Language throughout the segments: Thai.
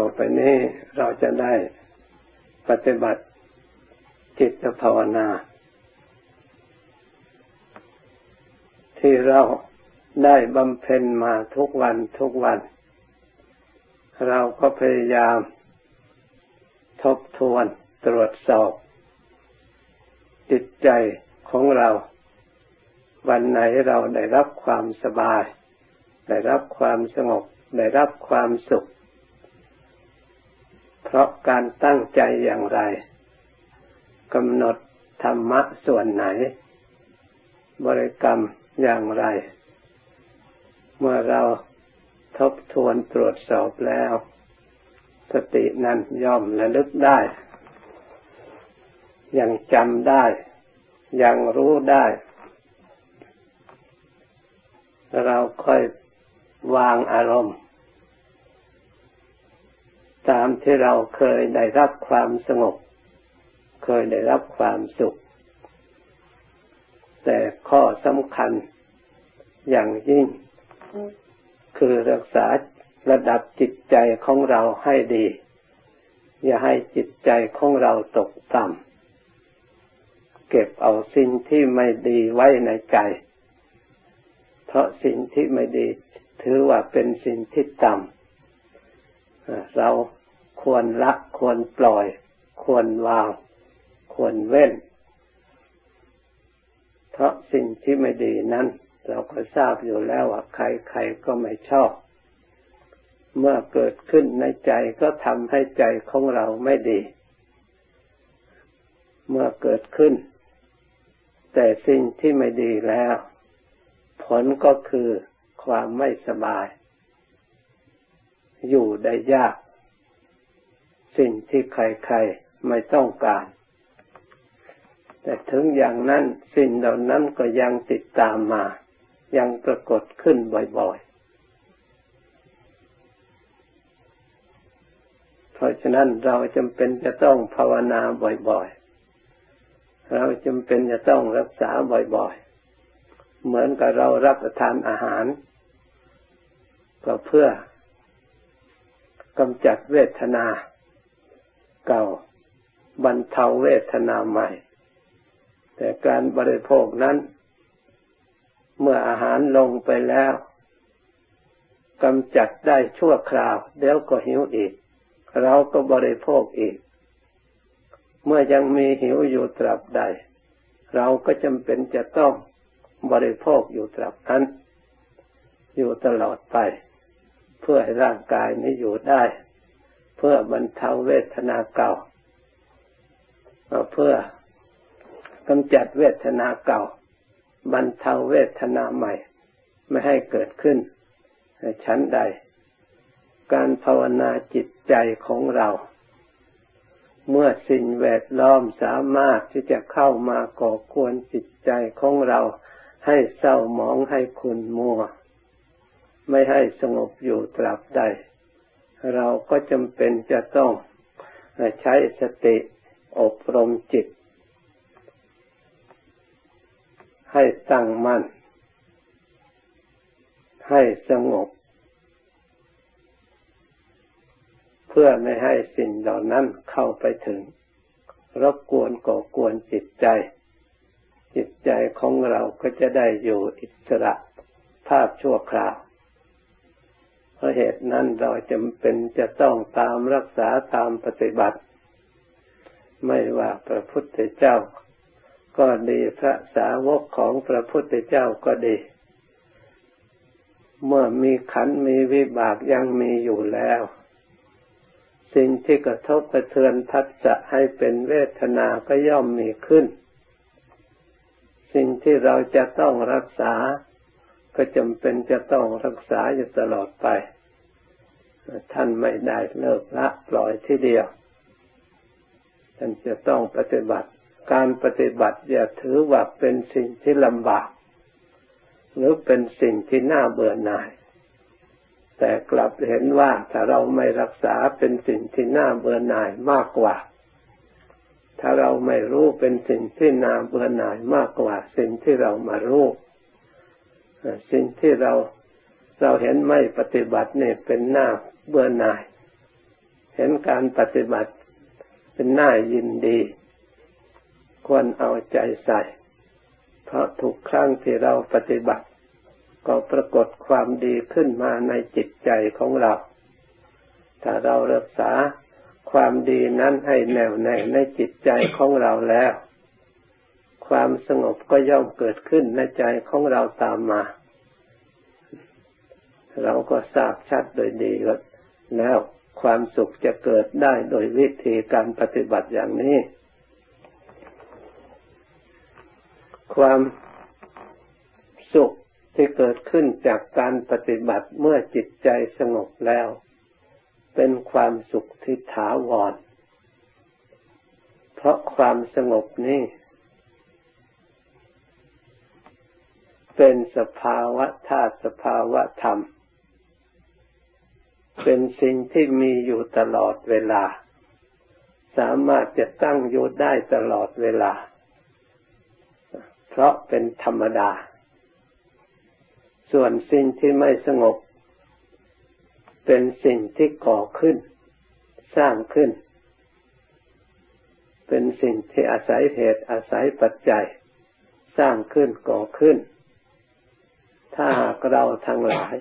ต่อไปนี้เราจะได้ปฏิบัติจิตภาวนาที่เราได้บำเพ็ญมาทุกวันเราก็พยายามทบทวนตรวจสอบจิตใจของเราวันไหนเราได้รับความสบายได้รับความสงบได้รับความสุขเพราะการตั้งใจอย่างไรกำหนดธรรมะส่วนไหนบริกรรมอย่างไรเมื่อเราทบทวนตรวจสอบแล้วสตินั้นย่อมระลึกได้ยังจำได้ยังรู้ได้เราค่อยวางอารมณ์ตามที่เราเคยได้รับความสงบเคยได้รับความสุขแต่ข้อสำคัญอย่างยิ่งคือรักษาระดับจิตใจของเราให้ดีอย่าให้จิตใจของเราตกต่ำเก็บเอาสิ่งที่ไม่ดีไว้ในใจเพราะสิ่งที่ไม่ดีถือว่าเป็นสิ่งที่ต่ำเราควรละควรปล่อยควรวางควรเว้นเพราะสิ่งที่ไม่ดีนั้นเราก็ทราบอยู่แล้วว่าใครๆก็ไม่ชอบเมื่อเกิดขึ้นในใจก็ทำให้ใจของเราไม่ดีเมื่อเกิดขึ้นแต่สิ่งที่ไม่ดีแล้วผลก็คือความไม่สบายอยู่ได้ยากสิ่งที่ใครๆไม่ต้องการแต่ถึงอย่างนั้นสิ่งเหล่านั้นก็ยังติดตามมายังปรากฏขึ้นบ่อยๆเพราะฉะนั้นเราจำเป็นจะต้องภาวนาบ่อยๆเราจำเป็นจะต้องรักษาบ่อยๆเหมือนกับเรารับประทานอาหารก็เพื่อกำจัดเวทนาเก่าบรรเทาเวทนาใหม่แต่การบริโภคนั้นเมื่ออาหารลงไปแล้วกำจัดได้ชั่วคราวเดี๋ยวก็หิวอีกเราก็บริโภคอีกเมื่อยังมีหิวอยู่ตราบใดเราก็จำเป็นจะต้องบริโภคอยู่ตราบนั้นอยู่ตลอดไปเพื่อให้ร่างกายนี้อยู่ได้เพื่อบรรเทาเวทนาเก่าเพื่อกำจัดเวทนาเก่าบรรเทาเวทนาใหม่ไม่ให้เกิดขึ้นชั้นใดการภาวนาจิตใจของเราเมื่อสิ่งแวดล้อมสามารถที่จะเข้ามาก่อกวนจิตใจของเราให้เศร้าหมองให้ขุ่นมัวไม่ให้สงบอยู่ตราบใดเราก็จำเป็นจะต้องใช้สติอบรมจิตให้ตั้งมั่นให้สงบเพื่อไม่ให้สิ่งเหล่านั้นเข้าไปถึงรบกวนก่อกวนจิตใจจิตใจของเราก็จะได้อยู่อิสระภาพชั่วคราวเพราะเหตุนั้นเราจำเป็นจะต้องตามรักษาตามปฏิบัติไม่ว่าพระพุทธเจ้าก็ดีพระสาวกของพระพุทธเจ้าก็ดีเมื่อมีขันธ์มีวิบากยังมีอยู่แล้วสิ่งที่กระทบกระเทือนผัสสะให้เป็นเวทนาก็ย่อมมีขึ้นสิ่งที่เราจะต้องรักษาก็จำเป็นจะต้องรักษาอยู่ตลอดไปท่านไม่ได้เลิกละปล่อยทีเดียวท่านจะต้องปฏิบัติการปฏิบัติอย่าถือว่าเป็นสิ่งที่ลำบากหรือเป็นสิ่งที่น่าเบื่อหน่ายแต่กลับเห็นว่าถ้าเราไม่รักษาเป็นสิ่งที่น่าเบื่อหน่ายมากกว่าถ้าเราไม่รู้เป็นสิ่งที่น่าเบื่อหน่ายมากกว่าสิ่งที่เรามารู้สิ่งที่เราเห็นไม่ปฏิบัติเนี่ยเป็นน่าเบื่อหน่าย เห็นการปฏิบัติเป็นน่ายินดีควรเอาใจใส่เพราะทุกครั้งที่เราปฏิบัติก็ปรากฏความดีขึ้นมาในจิตใจของเราถ้าเรารักษาความดีนั้นให้แน่วแน่ในจิตใจของเราแล้วความสงบก็ย่อมเกิดขึ้นในใจของเราตามมาเราก็ทราบชัดโดยดีแล้วความสุขจะเกิดได้โดยวิธีการปฏิบัติอย่างนี้ความสุขที่เกิดขึ้นจากการปฏิบัติเมื่อจิตใจสงบแล้วเป็นความสุขที่ถาวรเพราะความสงบนี้เป็นสภาวะธาตุสภาวะธรรมเป็นสิ่งที่มีอยู่ตลอดเวลาสามารถจะตั้งอยู่ได้ตลอดเวลาเพราะเป็นธรรมดาส่วนสิ่งที่ไม่สงบเป็นสิ่งที่ก่อขึ้นสร้างขึ้นเป็นสิ่งที่อาศัยเหตุอาศัยปัจจัยสร้างขึ้นก่อขึ้นถ้าหากเราทั้งหลาย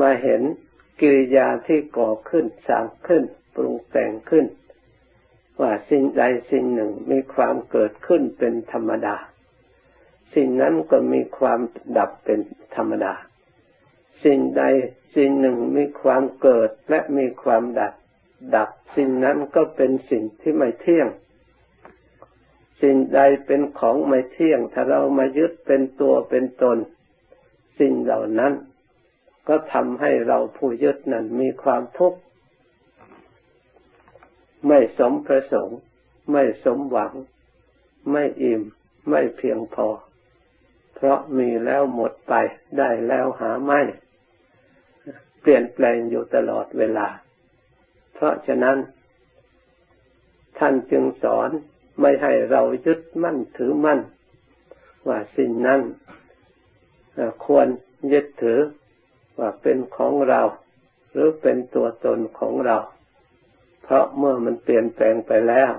มาเห็นกิริยาที่ก่อขึ้นสร้างขึ้นปรุงแต่งขึ้นว่าสิ่งใดสิ่งหนึ่งมีความเกิดขึ้นเป็นธรรมดาสิ่งนั้นก็มีความดับเป็นธรรมดาสิ่งใดสิ่งหนึ่งมีความเกิดและมีความดับสิ่งนั้นก็เป็นสิ่งที่ไม่เที่ยงสิ่งใดเป็นของไม่เที่ยงถ้าเรามายึดเป็นตัวเป็นตนสิ่งเหล่านั้นก็ทำให้เราผู้ยึดนั้นมีความทุกข์ไม่สมประสงค์ไม่สมหวังไม่อิ่มไม่เพียงพอเพราะมีแล้วหมดไปได้แล้วหาไม่เปลี่ยนแปลงอยู่ตลอดเวลาเพราะฉะนั้นท่านจึงสอนไม่ให้เรายึดมั่นถือมั่นว่าสิ่งนั้นควรยึดถือว่าเป็นของเราหรือเป็นตัวตนของเราเพราะเมื่อมันเปลี่ยนแปลงไปแล้ว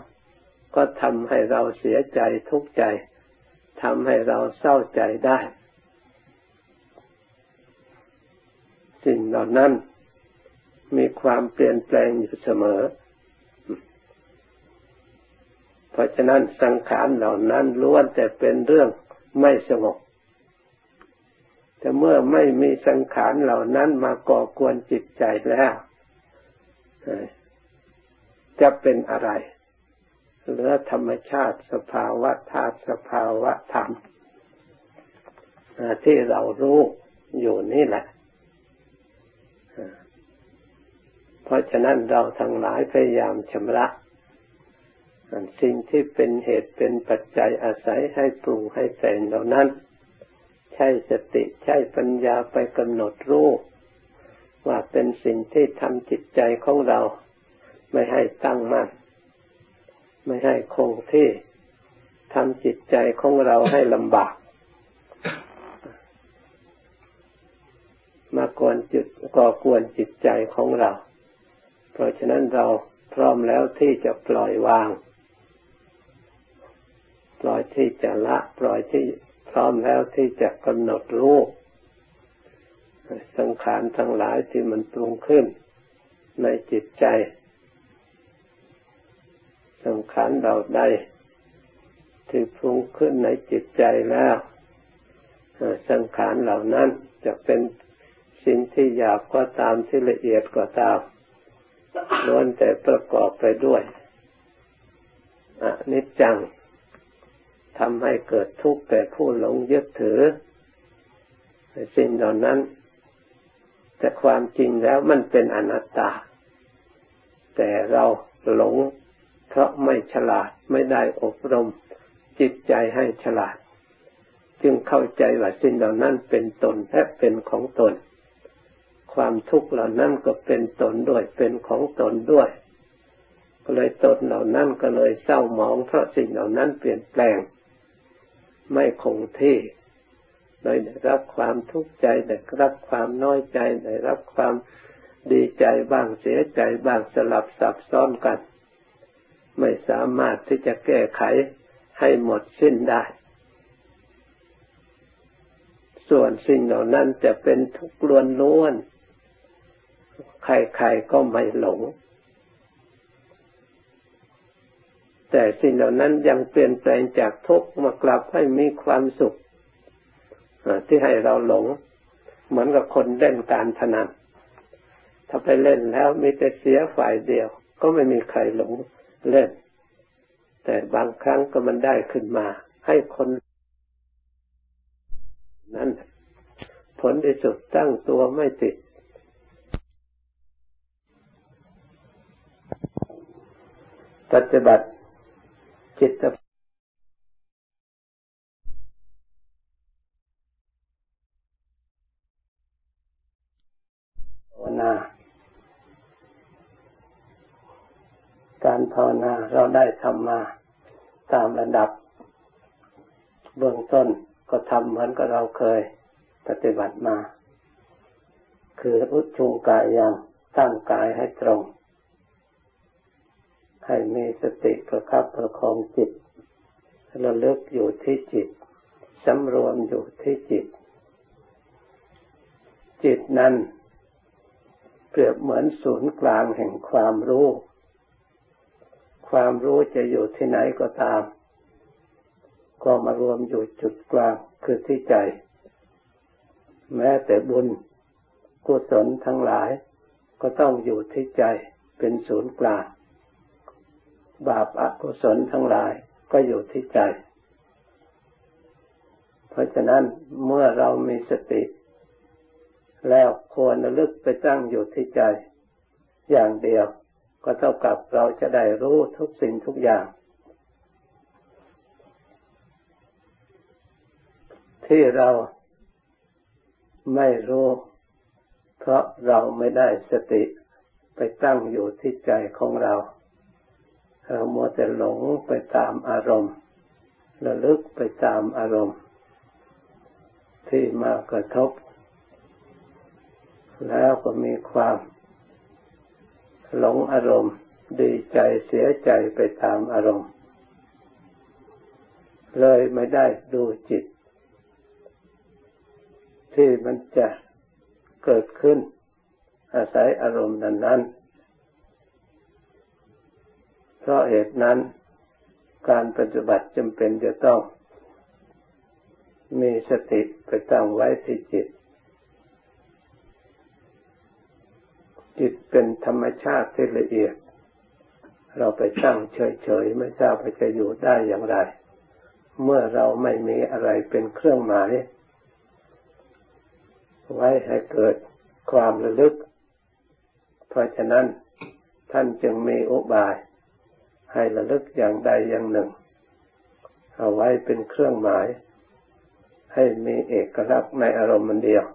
ก็ทำให้เราเสียใจทุกข์ใจทำให้เราเศร้าใจได้สิ่งเหล่านั้นมีความเปลี่ยนแปลงอยู่เสมอเพราะฉะนั้นสังขารเหล่านั้นล้วนแต่เป็นเรื่องไม่สงบแต่เมื่อไม่มีสังขารเหล่านั้นมาก่อกวนจิตใจแล้วจะเป็นอะไรเหลือธรรมชาติสภาวะธาตุสภาวะธรรมที่เรารู้อยู่นี่แหละเพราะฉะนั้นเราทั้งหลายพยายามชำระสิ่งที่เป็นเหตุเป็นปัจจัยอาศัยให้ปรุงให้แต่งเหล่านั้นใช้สติใช้ปัญญาไปกำหนดรู้ว่าเป็นสิ่งที่ทำจิตใจของเราไม่ให้ตั้งมั่นไม่ให้คงที่ทำจิตใจของเราให้ลำบากมาก่อกวนจิตใจของเราเพราะฉะนั้นเราพร้อมแล้วที่จะปล่อยวางปล่อยที่จะละปล่อยที่พร้อมแล้วที่จะกำหนดรูปสังขารทั้งหลายที่มันปรุงขึ้นในจิตใจสังขารเราได้ที่ปรุงขึ้นในจิตใจแล้วสังขารเหล่านั้นจะเป็นสิ่งที่หยาบก็ตามที่ละเอียดก็ตามล้วนแต่ประกอบไปด้วยอนิจจังทำให้เกิดทุกข์แก่ผู้หลงยึดถือสิ่งเหล่านั้นแต่ความจริงแล้วมันเป็นอนัตตาแต่เราหลงเพราะไม่ฉลาดไม่ได้อบรมจิตใจให้ฉลาดจึงเข้าใจว่าสิ่งเหล่านั้นเป็นตนและเป็นของตนความทุกข์เหล่านั้นก็เป็นตนด้วยเป็นของตนด้วยก็เลยตนเหล่านั้นก็เลยเศร้าหมองเพราะสิ่งเหล่านั้นเปลี่ยนแปลงไม่คงที่เลยได้รับความทุกข์ใจได้รับความน้อยใจได้รับความ ดีใจบ้างเสียใจบ้างสลับซับซ้อนกันไม่สามารถที่จะแก้ไขให้หมดสิ้นได้ส่วนสิ่งเหล่านั้นจะเป็นทุกข์ล้วนๆใครๆก็ไม่หลงแต่สิ่งเหล่านั้นยังเปลี่ยนแปลงจากทุกข์มากลับให้มีความสุขที่ให้เราหลงเหมือนกับคนเล่นการพนันถ้าไปเล่นแล้วมีแต่เสียฝ่ายเดียวก็ไม่มีใครหลงเล่นแต่บางครั้งก็มันได้ขึ้นมาให้คนนั้นผลที่สุดตั้งตัวไม่ติดปฏิบัติจิตภาวนาการภาวนาเราได้ทำมาตามระดับเบื้องต้นก็ทำเหมือนกับเราเคยปฏิบัติมาคืออุชุงกายยังตั้งกายให้ตรงให้มีสติประคับประคองจิตระลึกอยู่ที่จิตสำรวมอยู่ที่จิตจิตนั้นเปรียบเหมือนศูนย์กลางแห่งความรู้ความรู้จะอยู่ที่ไหนก็ตามก็มารวมอยู่จุดกลางคือที่ใจแม้แต่บุญกุศลทั้งหลายก็ต้องอยู่ที่ใจเป็นศูนย์กลางบาปอกุศลทั้งหลายก็อยู่ที่ใจเพราะฉะนั้นเมื่อเรามีสติแล้วควรระลึกไปตั้งอยู่ที่ใจอย่างเดียวก็เท่ากับเราจะได้รู้ทุกสิ่งทุกอย่างที่เราไม่รู้เพราะเราไม่ได้สติไปตั้งอยู่ที่ใจของเรามัวแต่หลงไปตามอารมณ์ระลึกไปตามอารมณ์ที่มากระทบแล้วก็มีความหลงอารมณ์ดีใจเสียใจไปตามอารมณ์เลยไม่ได้ดูจิตที่มันจะเกิดขึ้นอาศัยอารมณ์นั้นเพราะเหตุนั้นการปฏิบัติจำเป็นจะต้องมีสติไปตั้งไว้ที่จิตจิตเป็นธรรมชาติที่ละเอียดเราไปตั้งเฉยๆไม่ทราบว่าจะอยู่ได้อย่างไรเมื่อเราไม่มีอะไรเป็นเครื่องหมายไว้ให้เกิดความระลึกเพราะฉะนั้นท่านจึงมีอุบายให้ระลึกอย่างใดอย่างหนึ่งเอาไว้เป็นเครื่องหมายให้มีเอกลักษณ์ในอารมณ์เดียว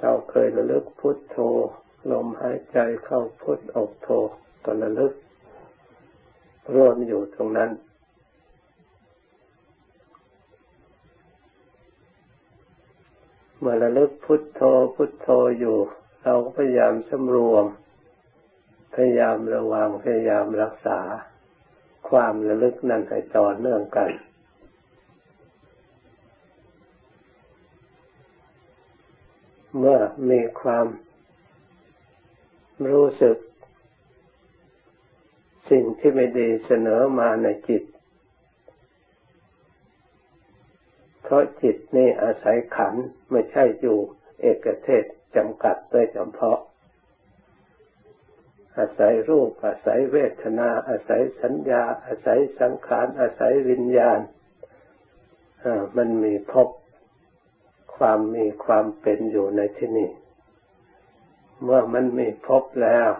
เราเคยระลึกพุทโธลมหายใจเข้าพุทออกโธก็ระลึกรวมอยู่ตรงนั้นเมื่อระลึกพุทโธพุทโธอยู่เราพยายามสำรวมพยายามระวังพยายามรักษาความระลึกนั้นให้ต่อเนื่องกันเมื่อมีความรู้สึกสิ่งที่ไม่ดีเสนอมาในจิตเพราะจิตนี่อาศัยขันธ์ไม่ใช่อยู่เอกเทศจำกัดโดยเฉพาะอาศัยรูปอาศัยเวทนาอาศัยสัญญาอาศัยสังขารอาศัยวิญญาณมันมีภพความมีความเป็นอยู่ในที่นี้เมื่อมันมีภพแล้ว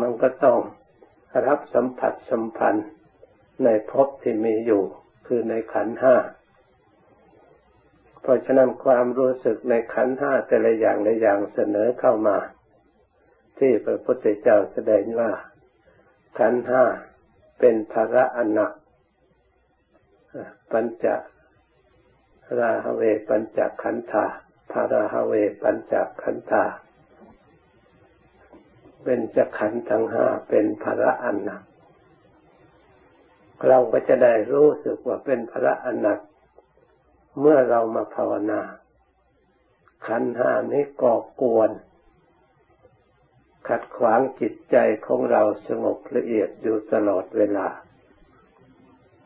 มันก็ต้องรับสัมผัสสัมพันธ์ในภพที่มีอยู่คือในขันธ์ห้าเพราะฉะนั้นความรู้สึกในขันธ์ห้าแต่ละอย่างละอย่างเสนอเข้ามาที่พระพุทธเจ้าแสดงว่าขันธ์ห้าเป็นภาระอันหนักปัญจราหเวปัญจขันธา ทาราหเวปัญจขันธาเป็นจักขันธ์ทั้งห้าเป็นภาระอันหนักเราก็จะได้รู้สึกว่าเป็นภาระอันหนักเมื่อเรามาภาวนาขันธ์ห้านี้ก่อกวนขัดขวางจิตใจของเราสงบละเอียดอยู่ตลอดเวลา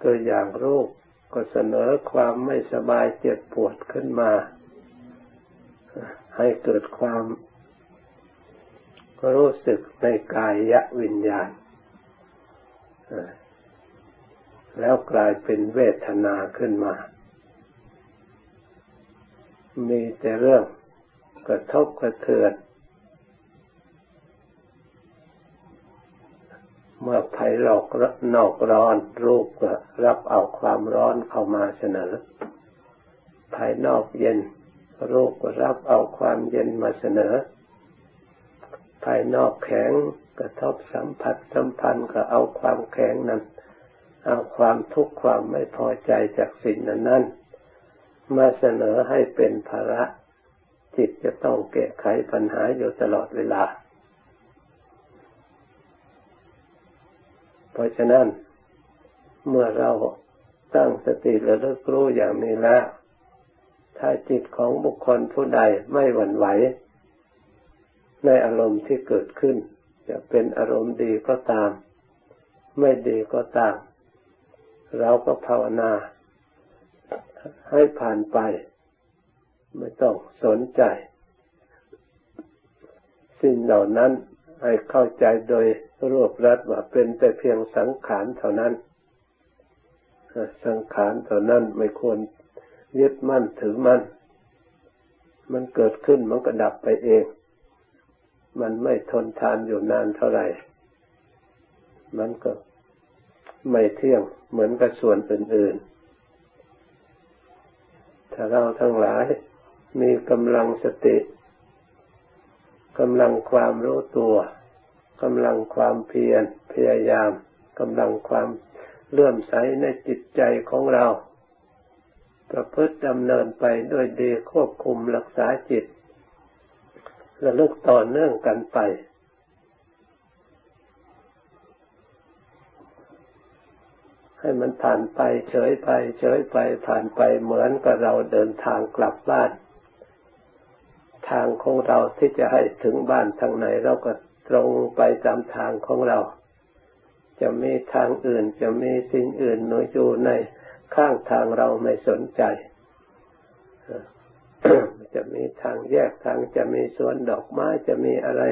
ตัวอย่างรูปก็เสนอความไม่สบายเจ็บปวดขึ้นมาให้เกิดความรู้สึกในกายวิญญาณแล้วกลายเป็นเวทนาขึ้นมามีแต่เรื่องกระทบกระเทือนเมื่อไฟหลอกนอกร้อนรูปก็รับเอาความร้อนเข้ามาเสนอภายนอกเย็นรูปก็รับเอาความเย็นมาเสนอภายนอกแข็งกระทบสัมผัสสัมพันธ์ก็เอาความแข็งนั้นเอาความทุกข์ความไม่พอใจจากสิ่งนั้นมาเสนอให้เป็นภาระจิตจะต้องแก้ไขปัญหาอยู่ตลอดเวลาเพราะฉะนั้นเมื่อเราตั้งสติระลึกรู้อย่างนี้แล้วถ้าจิตของบุคคลผู้ใดไม่หวั่นไหวในอารมณ์ที่เกิดขึ้นจะเป็นอารมณ์ดีก็ตามไม่ดีก็ตามเราก็ภาวนาให้ผ่านไปไม่ต้องสนใจสิ่งเหล่านั้นให้เข้าใจโดยรวบรัดว่าเป็นแต่เพียงสังขารเท่านั้นสังขารเท่านั้นไม่ควรยึดมั่นถือมั่นมันเกิดขึ้นมันก็ดับไปเองมันไม่ทนทานอยู่นานเท่าไหร่มันก็ไม่เที่ยงเหมือนกับส่วนอื่นๆถ้าเราทั้งหลายมีกำลังสติกำลังความรู้ตัวกำลังความเพียรพยายามกำลังความเลื่อมใสในจิตใจของเราประพฤติดำเนินไปด้วยดีควบคุมรักษาจิตระลึกต่อเนื่องกันไปให้มันผ่านไปเฉยไปเฉยไปผ่านไปเหมือนกับเราเดินทางกลับบ้านทางของเราที่จะให้ถึงบ้านทางไหนเราก็ตรงไปตามทางของเราจะมีทางอื่นจะมีสิ่งอื่นหนุนอยู่ในข้างทางเราไม่สนใจ จะมีทางแยกทางจะมีสวนดอกไม้จะมีอะไร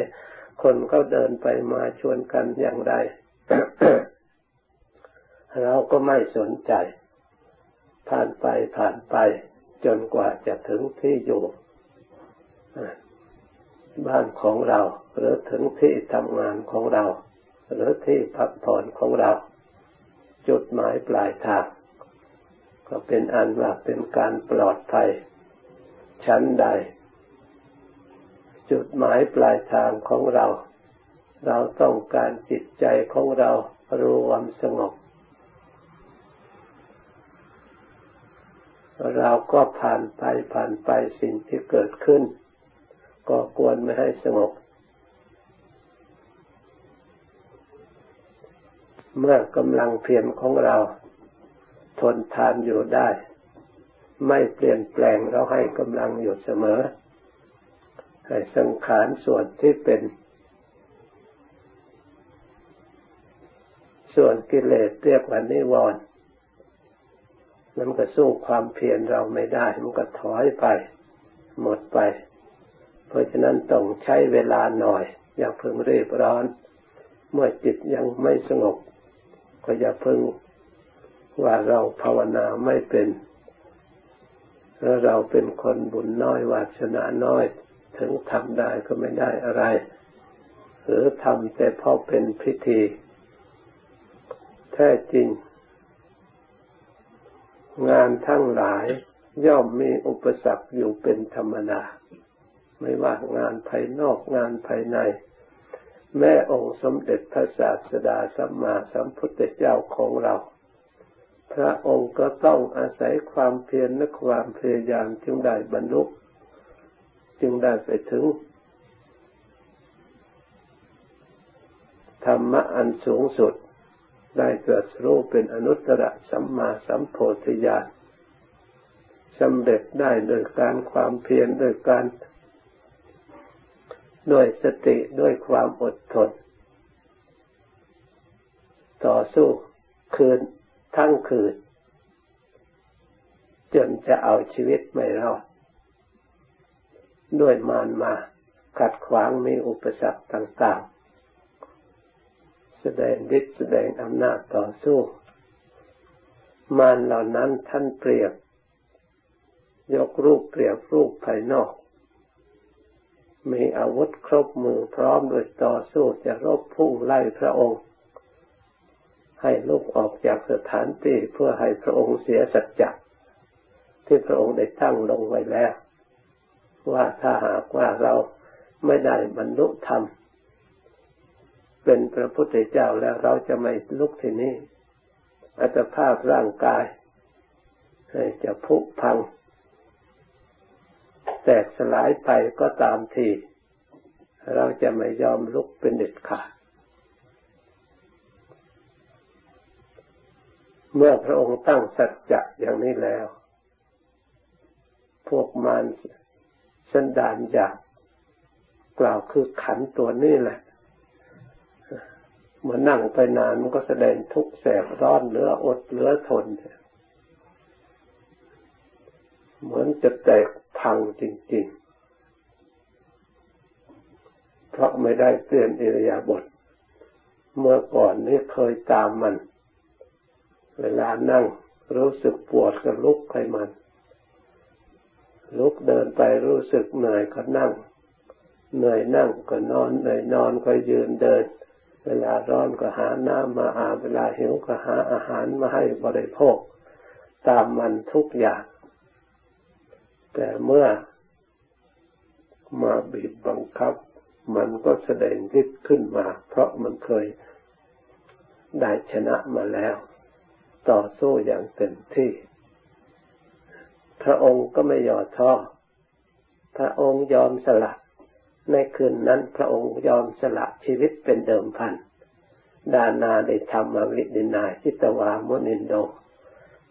คนเขาเดินไปมาชวนกันอย่างไร เราก็ไม่สนใจผ่านไปผ่านไปจนกว่าจะถึงที่อยู่บ้านของเราหรือถึงที่ทำงานของเราหรือที่พักผ่อนของเราจุดหมายปลายทางก็เป็นอันว่าเป็นการปลอดภัยชั้นใดจุดหมายปลายทางของเราเราต้องการจิตใจของเรารวมสงบเราก็ผ่านไปสิ่งที่เกิดขึ้นก็ควรไม่ให้สงบเมื่อกำลังเพียรของเราทนทานอยู่ได้ไม่เปลี่ยนแปลงเราให้กำลังอยู่เสมอให้สังขารส่วนที่เป็นส่วนกิเลสเรียกว่านิวรณ์มันก็สู้ความเพียรเราไม่ได้มันก็ถอยไปหมดไปเพราะฉะนั้นต้องใช้เวลาหน่อยอย่าเพิ่งรีบร้อนเมื่อจิตยังไม่สงบก็อย่าเพิ่งว่าเราภาวนาไม่เป็นแล้วเราเป็นคนบุญน้อยวาสนาน้อยถึงทำได้ก็ไม่ได้อะไรหรือทำแต่พอเป็นพิธีแท้จริงงานทั้งหลายย่อมมีอุปสรรคอยู่เป็นธรรมดาไม่ว่างานภายนอกงานภายในแม่องค์สมเด็จพระศาสดาสัมมาสัมพุทธเจ้าของเราพระองค์ก็ต้องอาศัยความเพียรและความพยายามจึงได้บรรลุ จึงได้ไปถึงธรรมะอันสูงสุดได้ตรัสรู้เป็นอนุตตรสัมมาสัมโพธิญาณสำเร็จได้โดยการความเพียรโดยการด้วยสติด้วยความอดทนต่อสู้คืนทั้งคืนจนจะเอาชีวิตไม่รอดด้วยมารมาขัดขวางมีอุปสรรคต่างๆแสดงฤทธิ์แสดงอำนาจต่อสู้มารเหล่านั้นท่านเปรียบยกรูปเปรียบรูปภายนอกมีอาวุธครบมือพร้อมโดยต่อสู้จะรบพุ่งไล่พระองค์ให้ลุกออกจากสถานที่เพื่อให้พระองค์เสียสัจจะที่พระองค์ได้ตั้งลงไว้แล้วว่าถ้าหากว่าเราไม่ได้บรรลุธรรมเป็นพระพุทธเจ้าแล้วเราจะไม่ลุกที่นี่อัตภาพร่างกายจะผุพังแตกสลายไปก็ตามทีเราจะไม่ยอมลุกเป็นเด็ดขาดเมื่อพระองค์ตั้งสัจจะอย่างนี้แล้วพวกมารสันดานอยากกล่าวคือขันตัวนี้แหละเมื่อนั่งไปนานมันก็แสดงทุกข์แสบร้อนเหลืออดเหลือทนเหมือนจะแตกพังจริงๆเพราะไม่ได้เปลี่ยนอิริยาบถเมื่อก่อนนี่เคยตามมันเวลานั่งรู้สึกปวดก็ลุกให้มันลุกเดินไปรู้สึกเหนื่อยก็นั่งเหนื่อยนั่งก็นอนเหนื่อยนอนก็ยืนเดินเวลาร้อนก็หาน้ำมาอาบเวลาหิวก็หาอาหารมาให้บริโภคตามมันทุกอย่างแต่เมื่อมาบีบบังคับมันก็แสดงฤทธิ์ขึ้นมาเพราะมันเคยได้ชนะมาแล้วต่อสู้อย่างเต็มที่พระองค์ก็ไม่ย่อท้อพระองค์ยอมสละในคืนนั้นพระองค์ยอมสละชีวิตเป็นเดิมพันดานาได้ธรรมวิดินาจิตวามุนินโด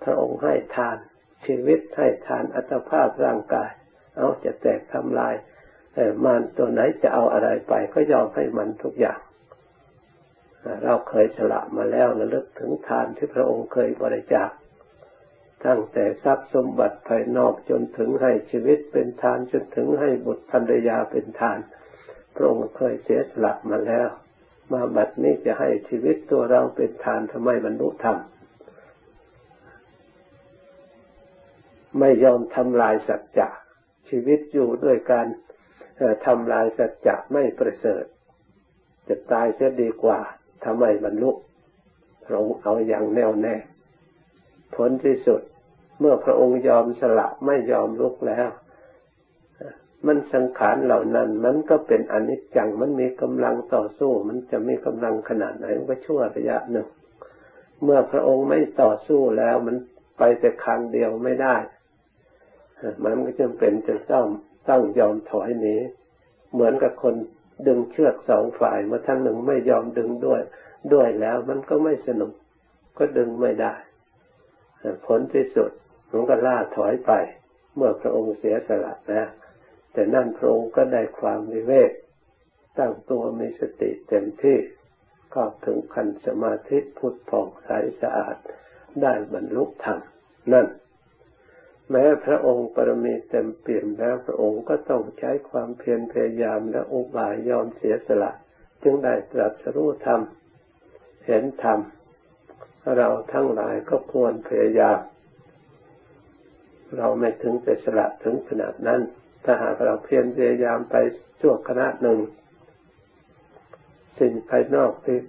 พระองค์ให้ทานชีวิตให้ทานอัตภาพร่างกายเอาจะแตกทำลายมารตัวไหนจะเอาอะไรไปก็ยอมให้มันทุกอย่างเราเคยสละมาแล้วระลึกถึงทานที่พระองค์เคยบริจาคตั้งแต่ทรัพย์สมบัติภายนอกจนถึงให้ชีวิตเป็นทานจนถึงให้บุตรภรรยาเป็นทานพระองค์เคยเสียสละมาแล้วมาบัดนี้จะให้ชีวิตตัวเราเป็นทานทำไมบรรลุธรรมไม่ยอมทำลายสัจจะชีวิตอยู่ด้วยการทำลายสัจจะไม่ประเสริฐจะตายเสียดีกว่าทำไมบรรลุพระองค์เอาอย่างแน่วแน่ผลที่สุดเมื่อพระองค์ยอมสละไม่ยอมลุกแล้วมันสังขารเหล่านั้นมันก็เป็นอนิจจังมันมีกำลังต่อสู้มันจะมีกำลังขนาดไหนก็ชั่วระยะหนึ่งเมื่อพระองค์ไม่ต่อสู้แล้วมันไปแต่ครั้งเดียวไม่ได้มันก็จำเป็นจะต้องยอมถอยหนีเหมือนกับคนดึงเชือกสองฝ่ายมาทั้งหนึ่งไม่ยอมดึงด้วยแล้วมันก็ไม่สนุกก็ดึงไม่ได้ผลที่สุดมันก็ล่าถอยไปเมื่อพระองค์เสียสละนะแต่นั่นพระองค์ก็ได้ความวิเวกตั้งตัวมีสติเต็มที่เข้าถึงขั้นสมาธิพุทธผ่องใสสะอาดได้บรรลุธรรมนั่นแม้พระองค์ปรมีเต็มเปี่ยมแล้วพระองค์ก็ต้องใช้ความเพียรพยายามและอุบายยอมเสียสละจึงได้ตรัสรู้ธรรมเห็นธรรมเราทั้งหลายก็ควรพยายามเราไม่ถึงแต่สละถึงขนาดนั้นถ้าหากเราเพียรพยายามไปชั่วขณะหนึ่งสิ่งภายนอกที่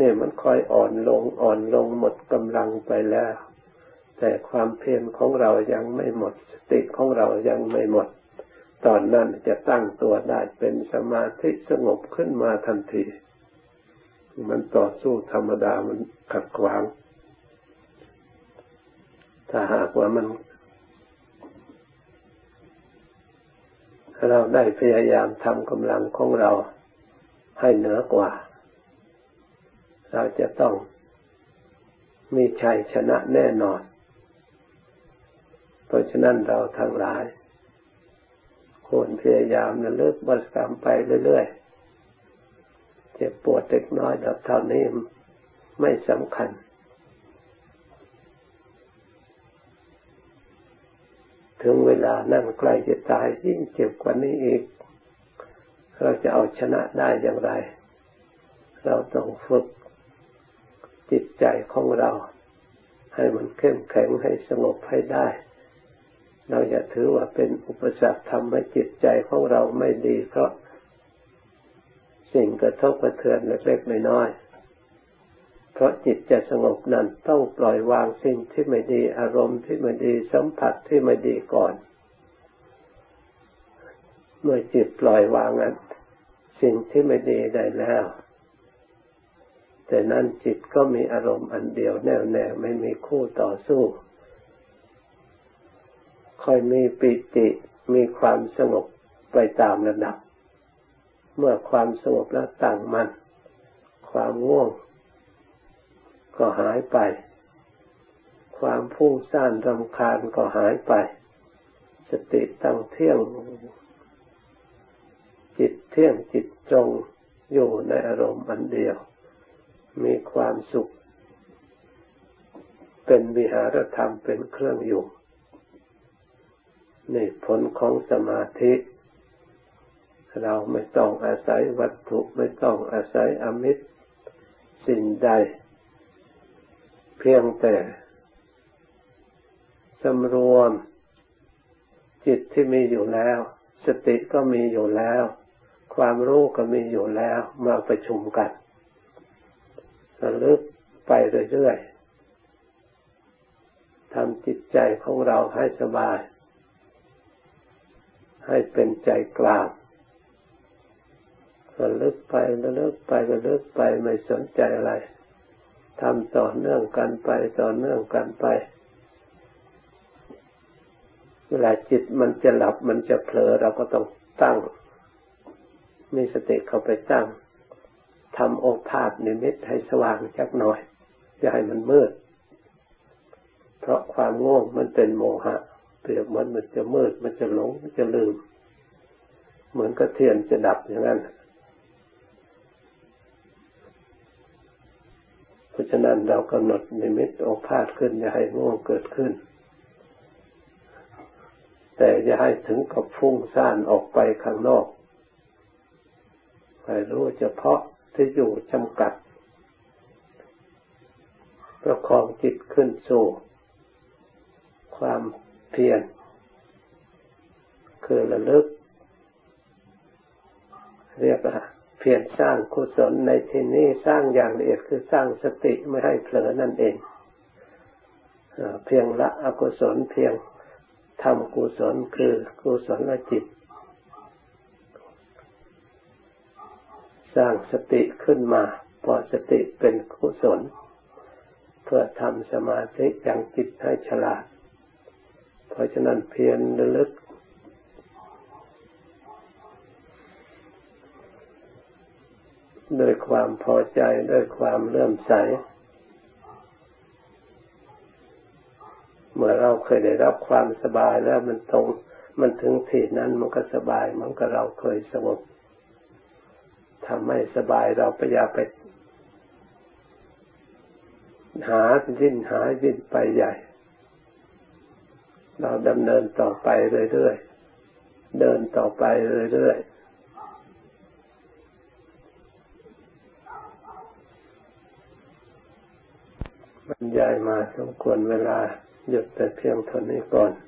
นี่มันคอยอ่อนลงหมดกำลังไปแล้วแต่ความเพียรของเรายังไม่หมดสติของเรายังไม่หมดตอนนั้นจะตั้งตัวได้เป็นสมาธิสงบขึ้นมาทันทีมันต่อสู้ธรรมดามันขัดขวางถ้าหากว่ามัน เราได้พยายามทำกำลังของเราให้เหนือกว่าเราจะต้องมีชัยชนะแน่นอนเพราะฉะนั้นเราทั้งหลายควรพยายามระลึกบัดกรรมไปเรื่อยๆเจ็บปวดเล็กน้อยแต่เท่านี้ไม่สำคัญถึงเวลานั่นใกล้จะตายยิ่งเจ็บกว่านี้อีกเราจะเอาชนะได้อย่างไรเราต้องฝึกจิตใจของเราให้มันเข้มแข็งให้สงบให้ได้เราอย่าถือว่าเป็นอุปสรรคทำให้จิตใจของเราไม่ดีเพราะสิ่งกระทบกระเทือนเล็กๆน้อยๆเพราะจิตจะสงบนั้นต้องปล่อยวางสิ่งที่ไม่ดีอารมณ์ที่ไม่ดีสัมผัสที่ไม่ดีก่อนเมื่อจิตปล่อยวางนั้นสิ่งที่ไม่ดีได้แล้วแต่นั้นจิตก็มีอารมณ์อันเดียวแน่วแน่ไม่มีคู่ต่อสู้ค่อยมีปิติมีความสงบไปตามระดับเมื่อความสงบแล้วตั้งมั่นความง่วงก็หายไปความฟุ้งซ่านรำคาญก็หายไปสติตั้งเที่ยงจิตเที่ยงจิตตรงอยู่ในอารมณ์อันเดียวมีความสุขเป็นวิหารธรรมเป็นเครื่องอยู่ในผลของสมาธิเราไม่ต้องอาศัยวัตถุไม่ต้องอาศัยอมิตรสิ่งใดเพียงแต่สำรวมจิตที่มีอยู่แล้วสติก็มีอยู่แล้วความรู้ก็มีอยู่แล้วมาประชุมกันระลึกไปเรื่อยๆทำจิตใจของเราให้สบายให้เป็นใจกลางระลึกไประลึกไประลึกไปไม่สนใจอะไรทำต่อเนื่องกันไปต่อเนื่องกันไปเวลาจิตมันจะหลับมันจะเผลอเราก็ต้องตั้งมีสติเข้าไปตั้งทำองค์ภาพนิมิตให้สว่างจักหน่อยอย่าให้มันมืดเพราะความง่วงมันเป็นโมหะเปรียบมันจะมืดมันจะหลงมันจะลืมเหมือนกระเทียมจะดับอย่างนั้นเพราะฉะนั้นเรากำหนดนิมิตองค์ภาพขึ้นอย่าให้ง่วงเกิดขึ้นแต่อย่าให้ถึงกับฟุ้งซ่านออกไปข้างนอกให้รู้เฉพาะที่อยู่จำกัดประคองจิตขึ้นสู่ความเพียรคือระลึกเรียกว่าเพียรสร้างกุศลในที่นี้สร้างอย่างละเอียดคือสร้างสติไม่ให้เผลอนั่นเองเพียงละอกุศลเพียงทำกุศลคือกุศลจิตสร้างสติขึ้นมาพอสติเป็นกุศลเพื่อทำสมาธิอย่างจิตให้ฉลาดเพราะฉะนั้นเพียรระลึกด้วยความพอใจด้วยความเลื่อมใสเมื่อเราเคยได้รับความสบายแล้วมันตรงมันถึงที่นั้นมันก็สบายเหมือนกับเราเคยสงบทำให้สบายเราพยายามไปหาดิ้นหาดิ้นไปใหญ่เราดำเนินต่อไปเรื่อยๆเดินต่อไปเรื่อยๆบรรยายมาสมควรเวลาหยุดแต่เพียงเท่านี้ก่อน